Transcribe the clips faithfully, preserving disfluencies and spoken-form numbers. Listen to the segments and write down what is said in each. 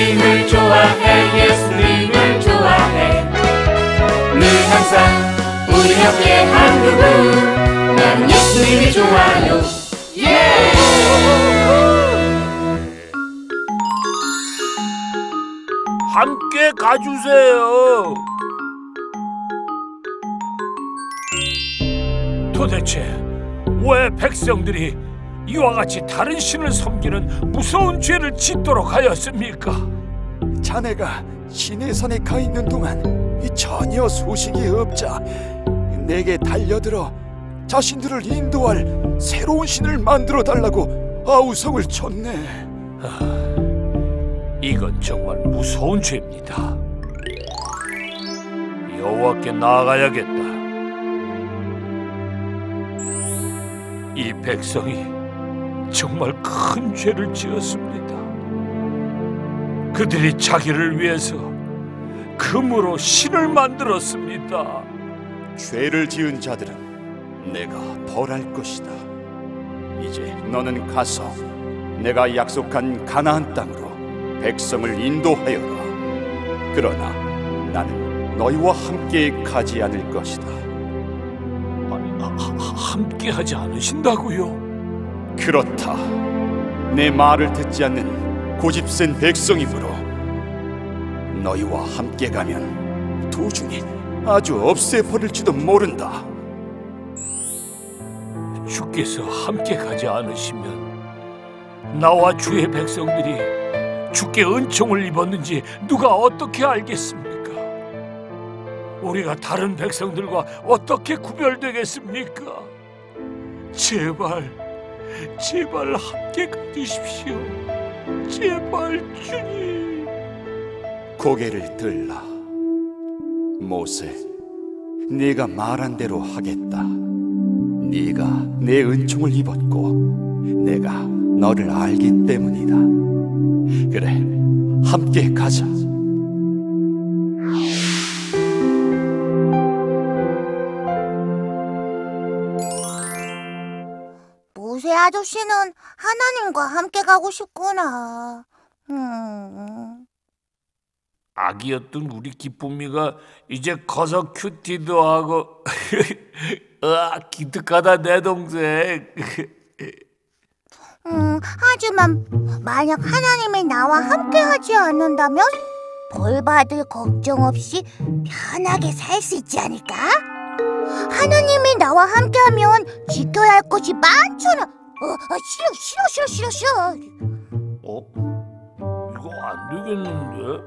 예수님을 좋아해, 예수님을 좋아해. 늘 항상 우리 함께 한 그분, 나는 예수님이 좋아요. 예! 함께 가주세요. 도대체 왜 백성들이 이와 같이 다른 신을 섬기는 무서운 죄를 짓도록 하였습니까? 자네가 신의 선에 가 있는 동안 전혀 소식이 없자 내게 달려들어 자신들을 인도할 새로운 신을 만들어 달라고 아우성을 쳤네. 아, 이건 정말 무서운 죄입니다. 여호와께 나아가야겠다. 이 백성이 정말 큰 죄를 지었습니다. 그들이 자기를 위해서 금으로 신을 만들었습니다. 죄를 지은 자들은 내가 벌할 것이다. 이제 너는 가서 내가 약속한 가나안 땅으로 백성을 인도하여라. 그러나 나는 너희와 함께 가지 않을 것이다. 아니, 나, 하, 함께하지 않으신다고요? 그렇다. 내 말을 듣지 않는 고집센 백성이므로 너희와 함께 가면 도중에 아주 없애버릴지도 모른다. 주께서 함께 가지 않으시면 나와 주의 백성들이 주께 은총을 입었는지 누가 어떻게 알겠습니까? 우리가 다른 백성들과 어떻게 구별되겠습니까? 제발 제발 함께 가주십시오. 제발 주님. 고개를 들라. 모세, 네가 말한 대로 하겠다. 네가 내 은총을 입었고 내가 너를 알기 때문이다. 그래, 함께 가자. 아저씨는 하나님과 함께 가고 싶구나. 음. 아기였던 우리 기쁨이가 이제 커서 큐티도 하고 으아, 기특하다 내 동생. 음, 하지만 만약 하나님이 나와 함께 하지 않는다면 벌받을 걱정 없이 편하게 살 수 있지 않을까? 하나님이 나와 함께하면 지켜야 할 것이 많잖아. 어, 아, 싫어, 싫어, 싫어, 싫어, 싫어. 어? 이거 안 되겠는데?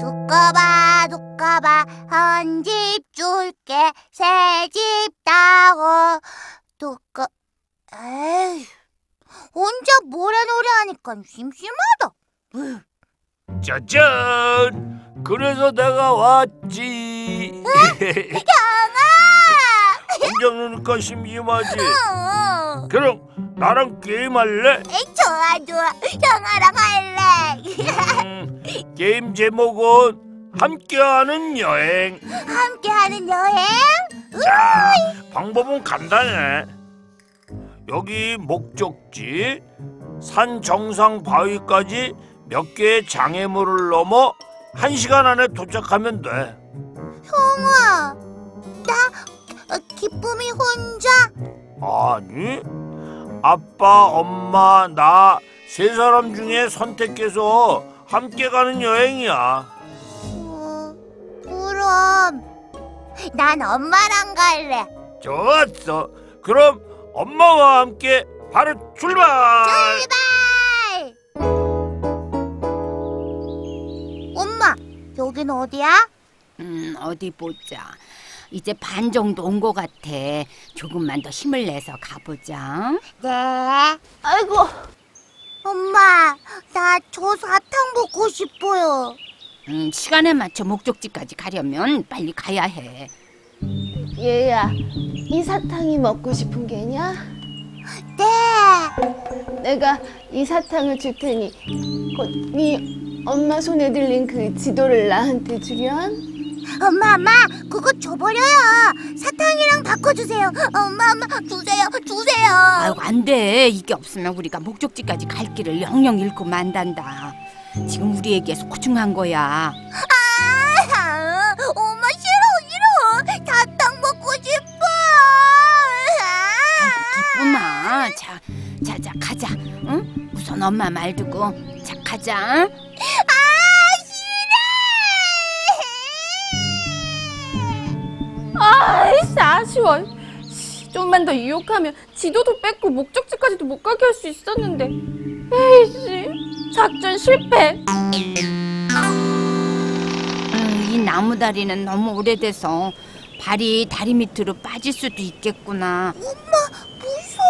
두꺼봐, 두꺼봐, 한 집 줄게, 새 집 따오. 두꺼... 에이... 혼자 모래놀이 하니까 심심하다. 으. 짜잔! 그래서 내가 왔지. 경아! 혼자 노니까 심심하지? 그럼 나랑 게임할래? 좋아 좋아, 경아랑 할래. 음, 게임 제목은 함께하는 여행. 함께하는 여행? 자, 방법은 간단해. 여기 목적지, 산 정상 바위까지 몇 개의 장애물을 넘어 한 시간 안에 도착하면 돼. 형아, 나... 어, 기쁨이 혼자? 아니, 아빠, 엄마, 나 세 사람 중에 선택해서 함께 가는 여행이야. 어, 그럼 난 엄마랑 갈래. 좋았어. 그럼 엄마와 함께 바로 출발! 출발! 엄마, 여긴 어디야? 음, 어디 보자. 이제 반 정도 온 것 같아. 조금만 더 힘을 내서 가보자. 네. 아이고. 엄마, 나 저 사탕 먹고 싶어요. 음, 시간에 맞춰 목적지까지 가려면 빨리 가야 해. 얘야, 이 사탕이 먹고 싶은 게냐? 네. 내가 이 사탕을 줄 테니 곧 네 엄마 손에 들린 그 지도를 나한테 주렴. 엄마 엄마 그거 줘버려요. 사탕이랑 바꿔주세요. 엄마 엄마 주세요 주세요. 아유 안돼. 이게 없으면 우리가 목적지까지 갈 길을 영영 잃고 만단다. 지금 우리에게 소중한 거야. 아, 아 엄마 싫어 싫어. 사탕 먹고 싶어. 아, 기쁨아. 자, 자, 자 가자. 응? 우선 엄마 말 듣고 자 가자. 아! 아이씨 아쉬워. 좀만 더 유혹하면 지도도 뺏고 목적지까지도 못 가게 할 수 있었는데. 에이씨 작전 실패. 음, 이 나무다리는 너무 오래돼서 발이 다리 밑으로 빠질 수도 있겠구나. 엄마 무서워.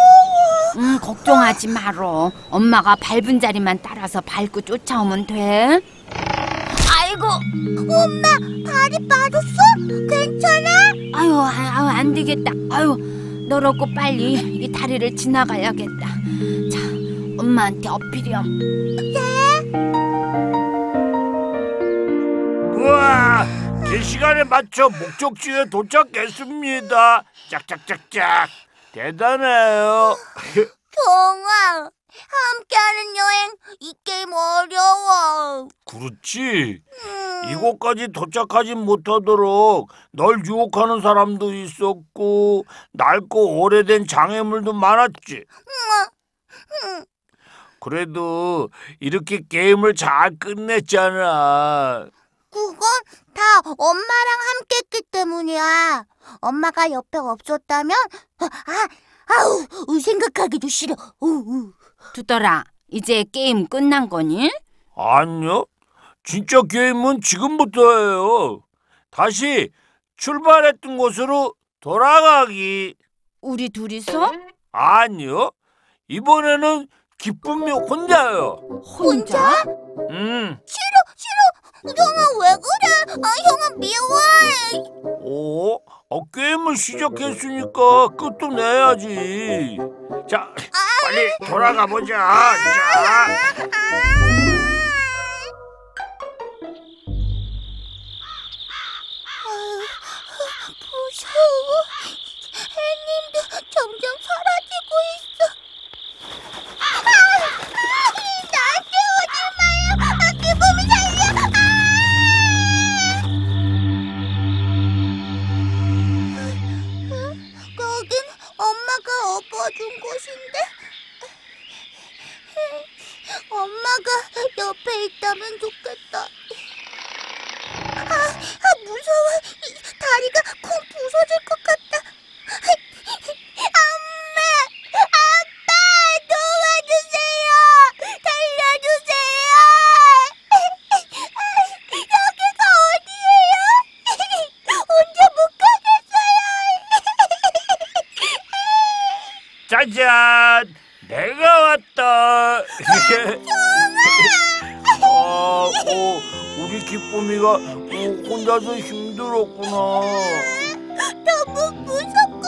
음, 걱정하지 말어. 엄마가 밟은 자리만 따라서 밟고 쫓아오면 돼. 아이고 엄마 발이 빠졌어? 괜찮아? 아유, 아유 안 되겠다. 아유 너라고 빨리 이 다리를 지나가야겠다. 자 엄마한테 엎드려. 네. 우와 제 시간에 맞춰 목적지에 도착했습니다. 짝짝짝짝 대단해요. 경아 함께하는 여행 이 게임 어려워. 그렇지. 음... 이곳까지 도착하지 못하도록 널 유혹하는 사람도 있었고 낡고 오래된 장애물도 많았지. 음... 음... 그래도 이렇게 게임을 잘 끝냈잖아. 그건 다 엄마랑 함께 했기 때문이야. 엄마가 옆에 없었다면 아, 아우 생각하기도 싫어. 우우. 두더라, 이제 게임 끝난 거니? 아니요. 진짜 게임은 지금부터예요. 다시 출발했던 곳으로 돌아가기. 우리 둘이서? 아니요. 이번에는 기쁨이 혼자요. 혼자? 응. 싫어, 싫어. 형아 왜 그래? 아, 형아 미워해. 오, 아, 게임을 시작했으니까 끝도 내야지. 자, 아, 빨리 돌아가 보자. 아, 자. 아, 무서워. 햇님도 점점 사라지고 있어. 준 곳인데 엄마가 옆에 있다면 좋겠다. 아, 아 무서워. 다리가 쿵 부서질 것 같다. 엄마, 아빠 도와주세요. 달려주세요. 여기가 어디예요? 혼자 못 가겠어요. 짜잔! 내가 왔다! 정아! 어, 어, 우리 기쁨이가 어, 혼자서 힘들었구나. 너무 무섭고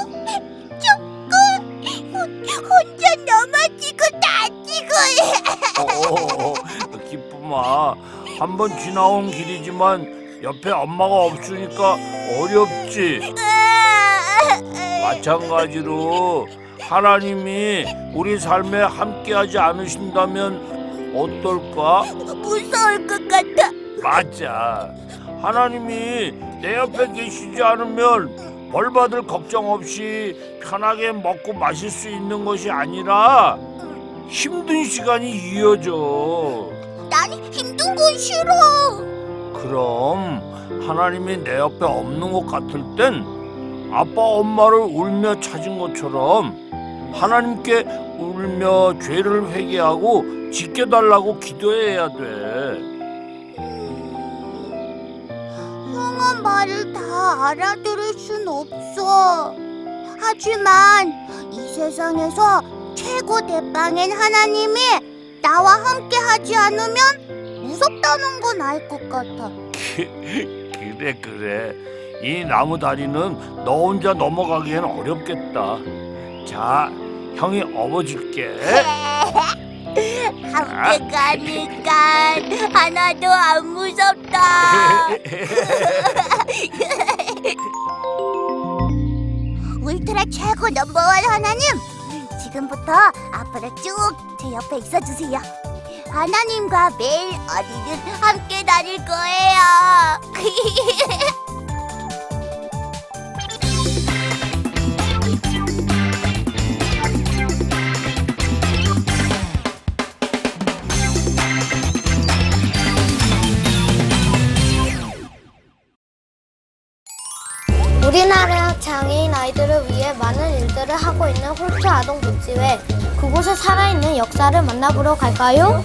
춥고 혼자 넘어지고 다치고. 어, 기쁨아, 한번 지나온 길이지만 옆에 엄마가 없으니까 어렵지. 마찬가지로 하나님이 우리 삶에 함께하지 않으신다면 어떨까? 무서울 것 같아. 맞아. 하나님이 내 옆에 계시지 않으면 벌받을 걱정 없이 편하게 먹고 마실 수 있는 것이 아니라 힘든 시간이 이어져. 난 힘든 건 싫어. 그럼 하나님이 내 옆에 없는 것 같을 땐 아빠 엄마를 울며 찾은 것처럼 하나님께 울며 죄를 회개하고 지켜달라고 기도해야 돼. 음, 형아 말을 다 알아들을 순 없어. 하지만 이 세상에서 최고 대빵인 하나님이 나와 함께 하지 않으면 무섭다는 건 알 것 같아. 그래 그래. 이 나무다리는 너 혼자 넘어가기엔 어렵겠다. 자, 형이 업어줄게. 함께 가니까 하나도 안 무섭다. 울트라 최고 넘버원 하나님, 지금부터 앞으로 쭉 제 옆에 있어주세요. 하나님과 매일 어디든 함께 다닐 거예요. 우리나라 장애인 아이들을 위해 많은 일들을 하고 있는 홀트 아동 복지회, 그곳에 살아있는 역사를 만나보러 갈까요?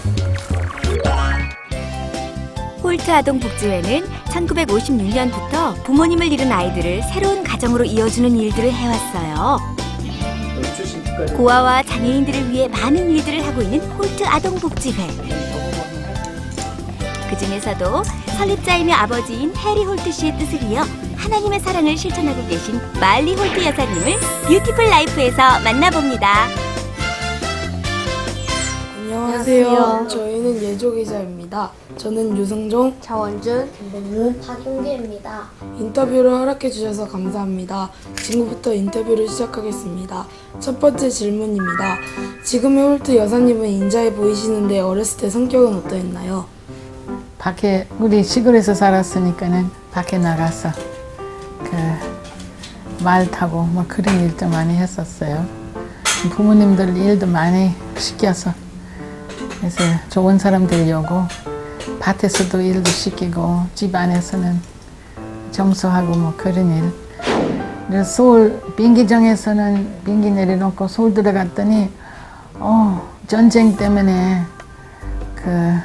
홀트 아동 복지회는 천구백오십육 년부터 부모님을 잃은 아이들을 새로운 가정으로 이어주는 일들을 해왔어요. 고아와 장애인들을 위해 많은 일들을 하고 있는 홀트 아동 복지회. 그 중에서도 설립자이며 아버지인 해리 홀트 씨의 뜻을 이어 하나님의 사랑을 실천하고 계신 말리 홀트 여사님을 뷰티풀 라이프에서 만나봅니다. 안녕하세요. 안녕하세요. 저희는 예조 기자입니다. 저는 유성종, 차원준, 김병룡, 박용기입니다. 인터뷰를 허락해 주셔서 감사합니다. 지금부터 인터뷰를 시작하겠습니다. 첫 번째 질문입니다. 지금의 홀트 여사님은 인자해 보이시는데 어렸을 때 성격은 어떠했나요? 밖에 우리 시골에서 살았으니까는 밖에 나가서 그 말 타고 뭐 그런 일도 많이 했었어요. 부모님들 일도 많이 시켜서, 그래서 좋은 사람 되려고 밭에서도 일도 시키고 집 안에서는 청소하고 뭐 그런 일. 서울 비행기장에서는 비행기 내려놓고 서울 들어갔더니 어 전쟁 때문에 그.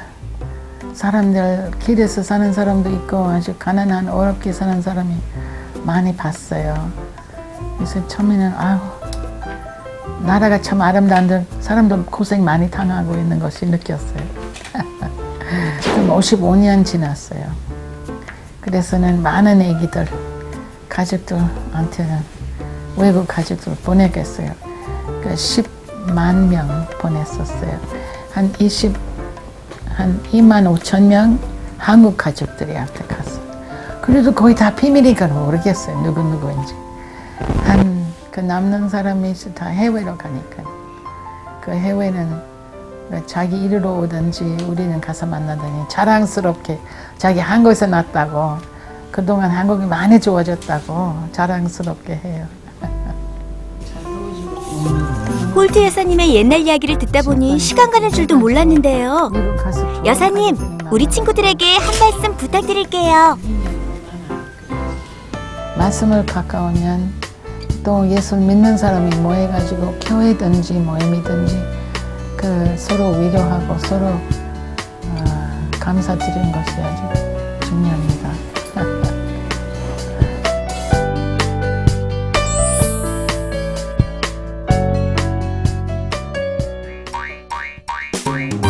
사람들, 길에서 사는 사람도 있고 아주 가난한, 어렵게 사는 사람이 많이 봤어요. 그래서 처음에는 아유, 나라가 참 아름다운데 사람들 고생 많이 당하고 있는 것이 느꼈어요. 지금 오십오 년 지났어요. 그래서는 많은 애기들, 가족들한테는 외국 가족들 보내겠어요. 그러니까 십만 명 보냈었어요. 한 이십 한 이만 오천 명 한국 가족들이 앞에 갔어. 그래도 거의 다 비밀이니까 모르겠어요. 누구누구인지. 한 그 남는 사람이 다 해외로 가니까. 그 해외는 자기 일으로 오든지 우리는 가서 만나더니 자랑스럽게 자기 한국에서 났다고, 그동안 한국이 많이 좋아졌다고 자랑스럽게 해요. 홀트 여사님의 옛날 이야기를 듣다 보니 시간 가는 줄도 몰랐는데요. 여사님, 우리 친구들에게 한 말씀 부탁드릴게요. 말씀을 가까우면 또 예수 믿는 사람이 모여가지고 교회든지 모임이든지 그 서로 위로하고 서로 어, 감사드리는 것이 아주 중요합니다. Bye.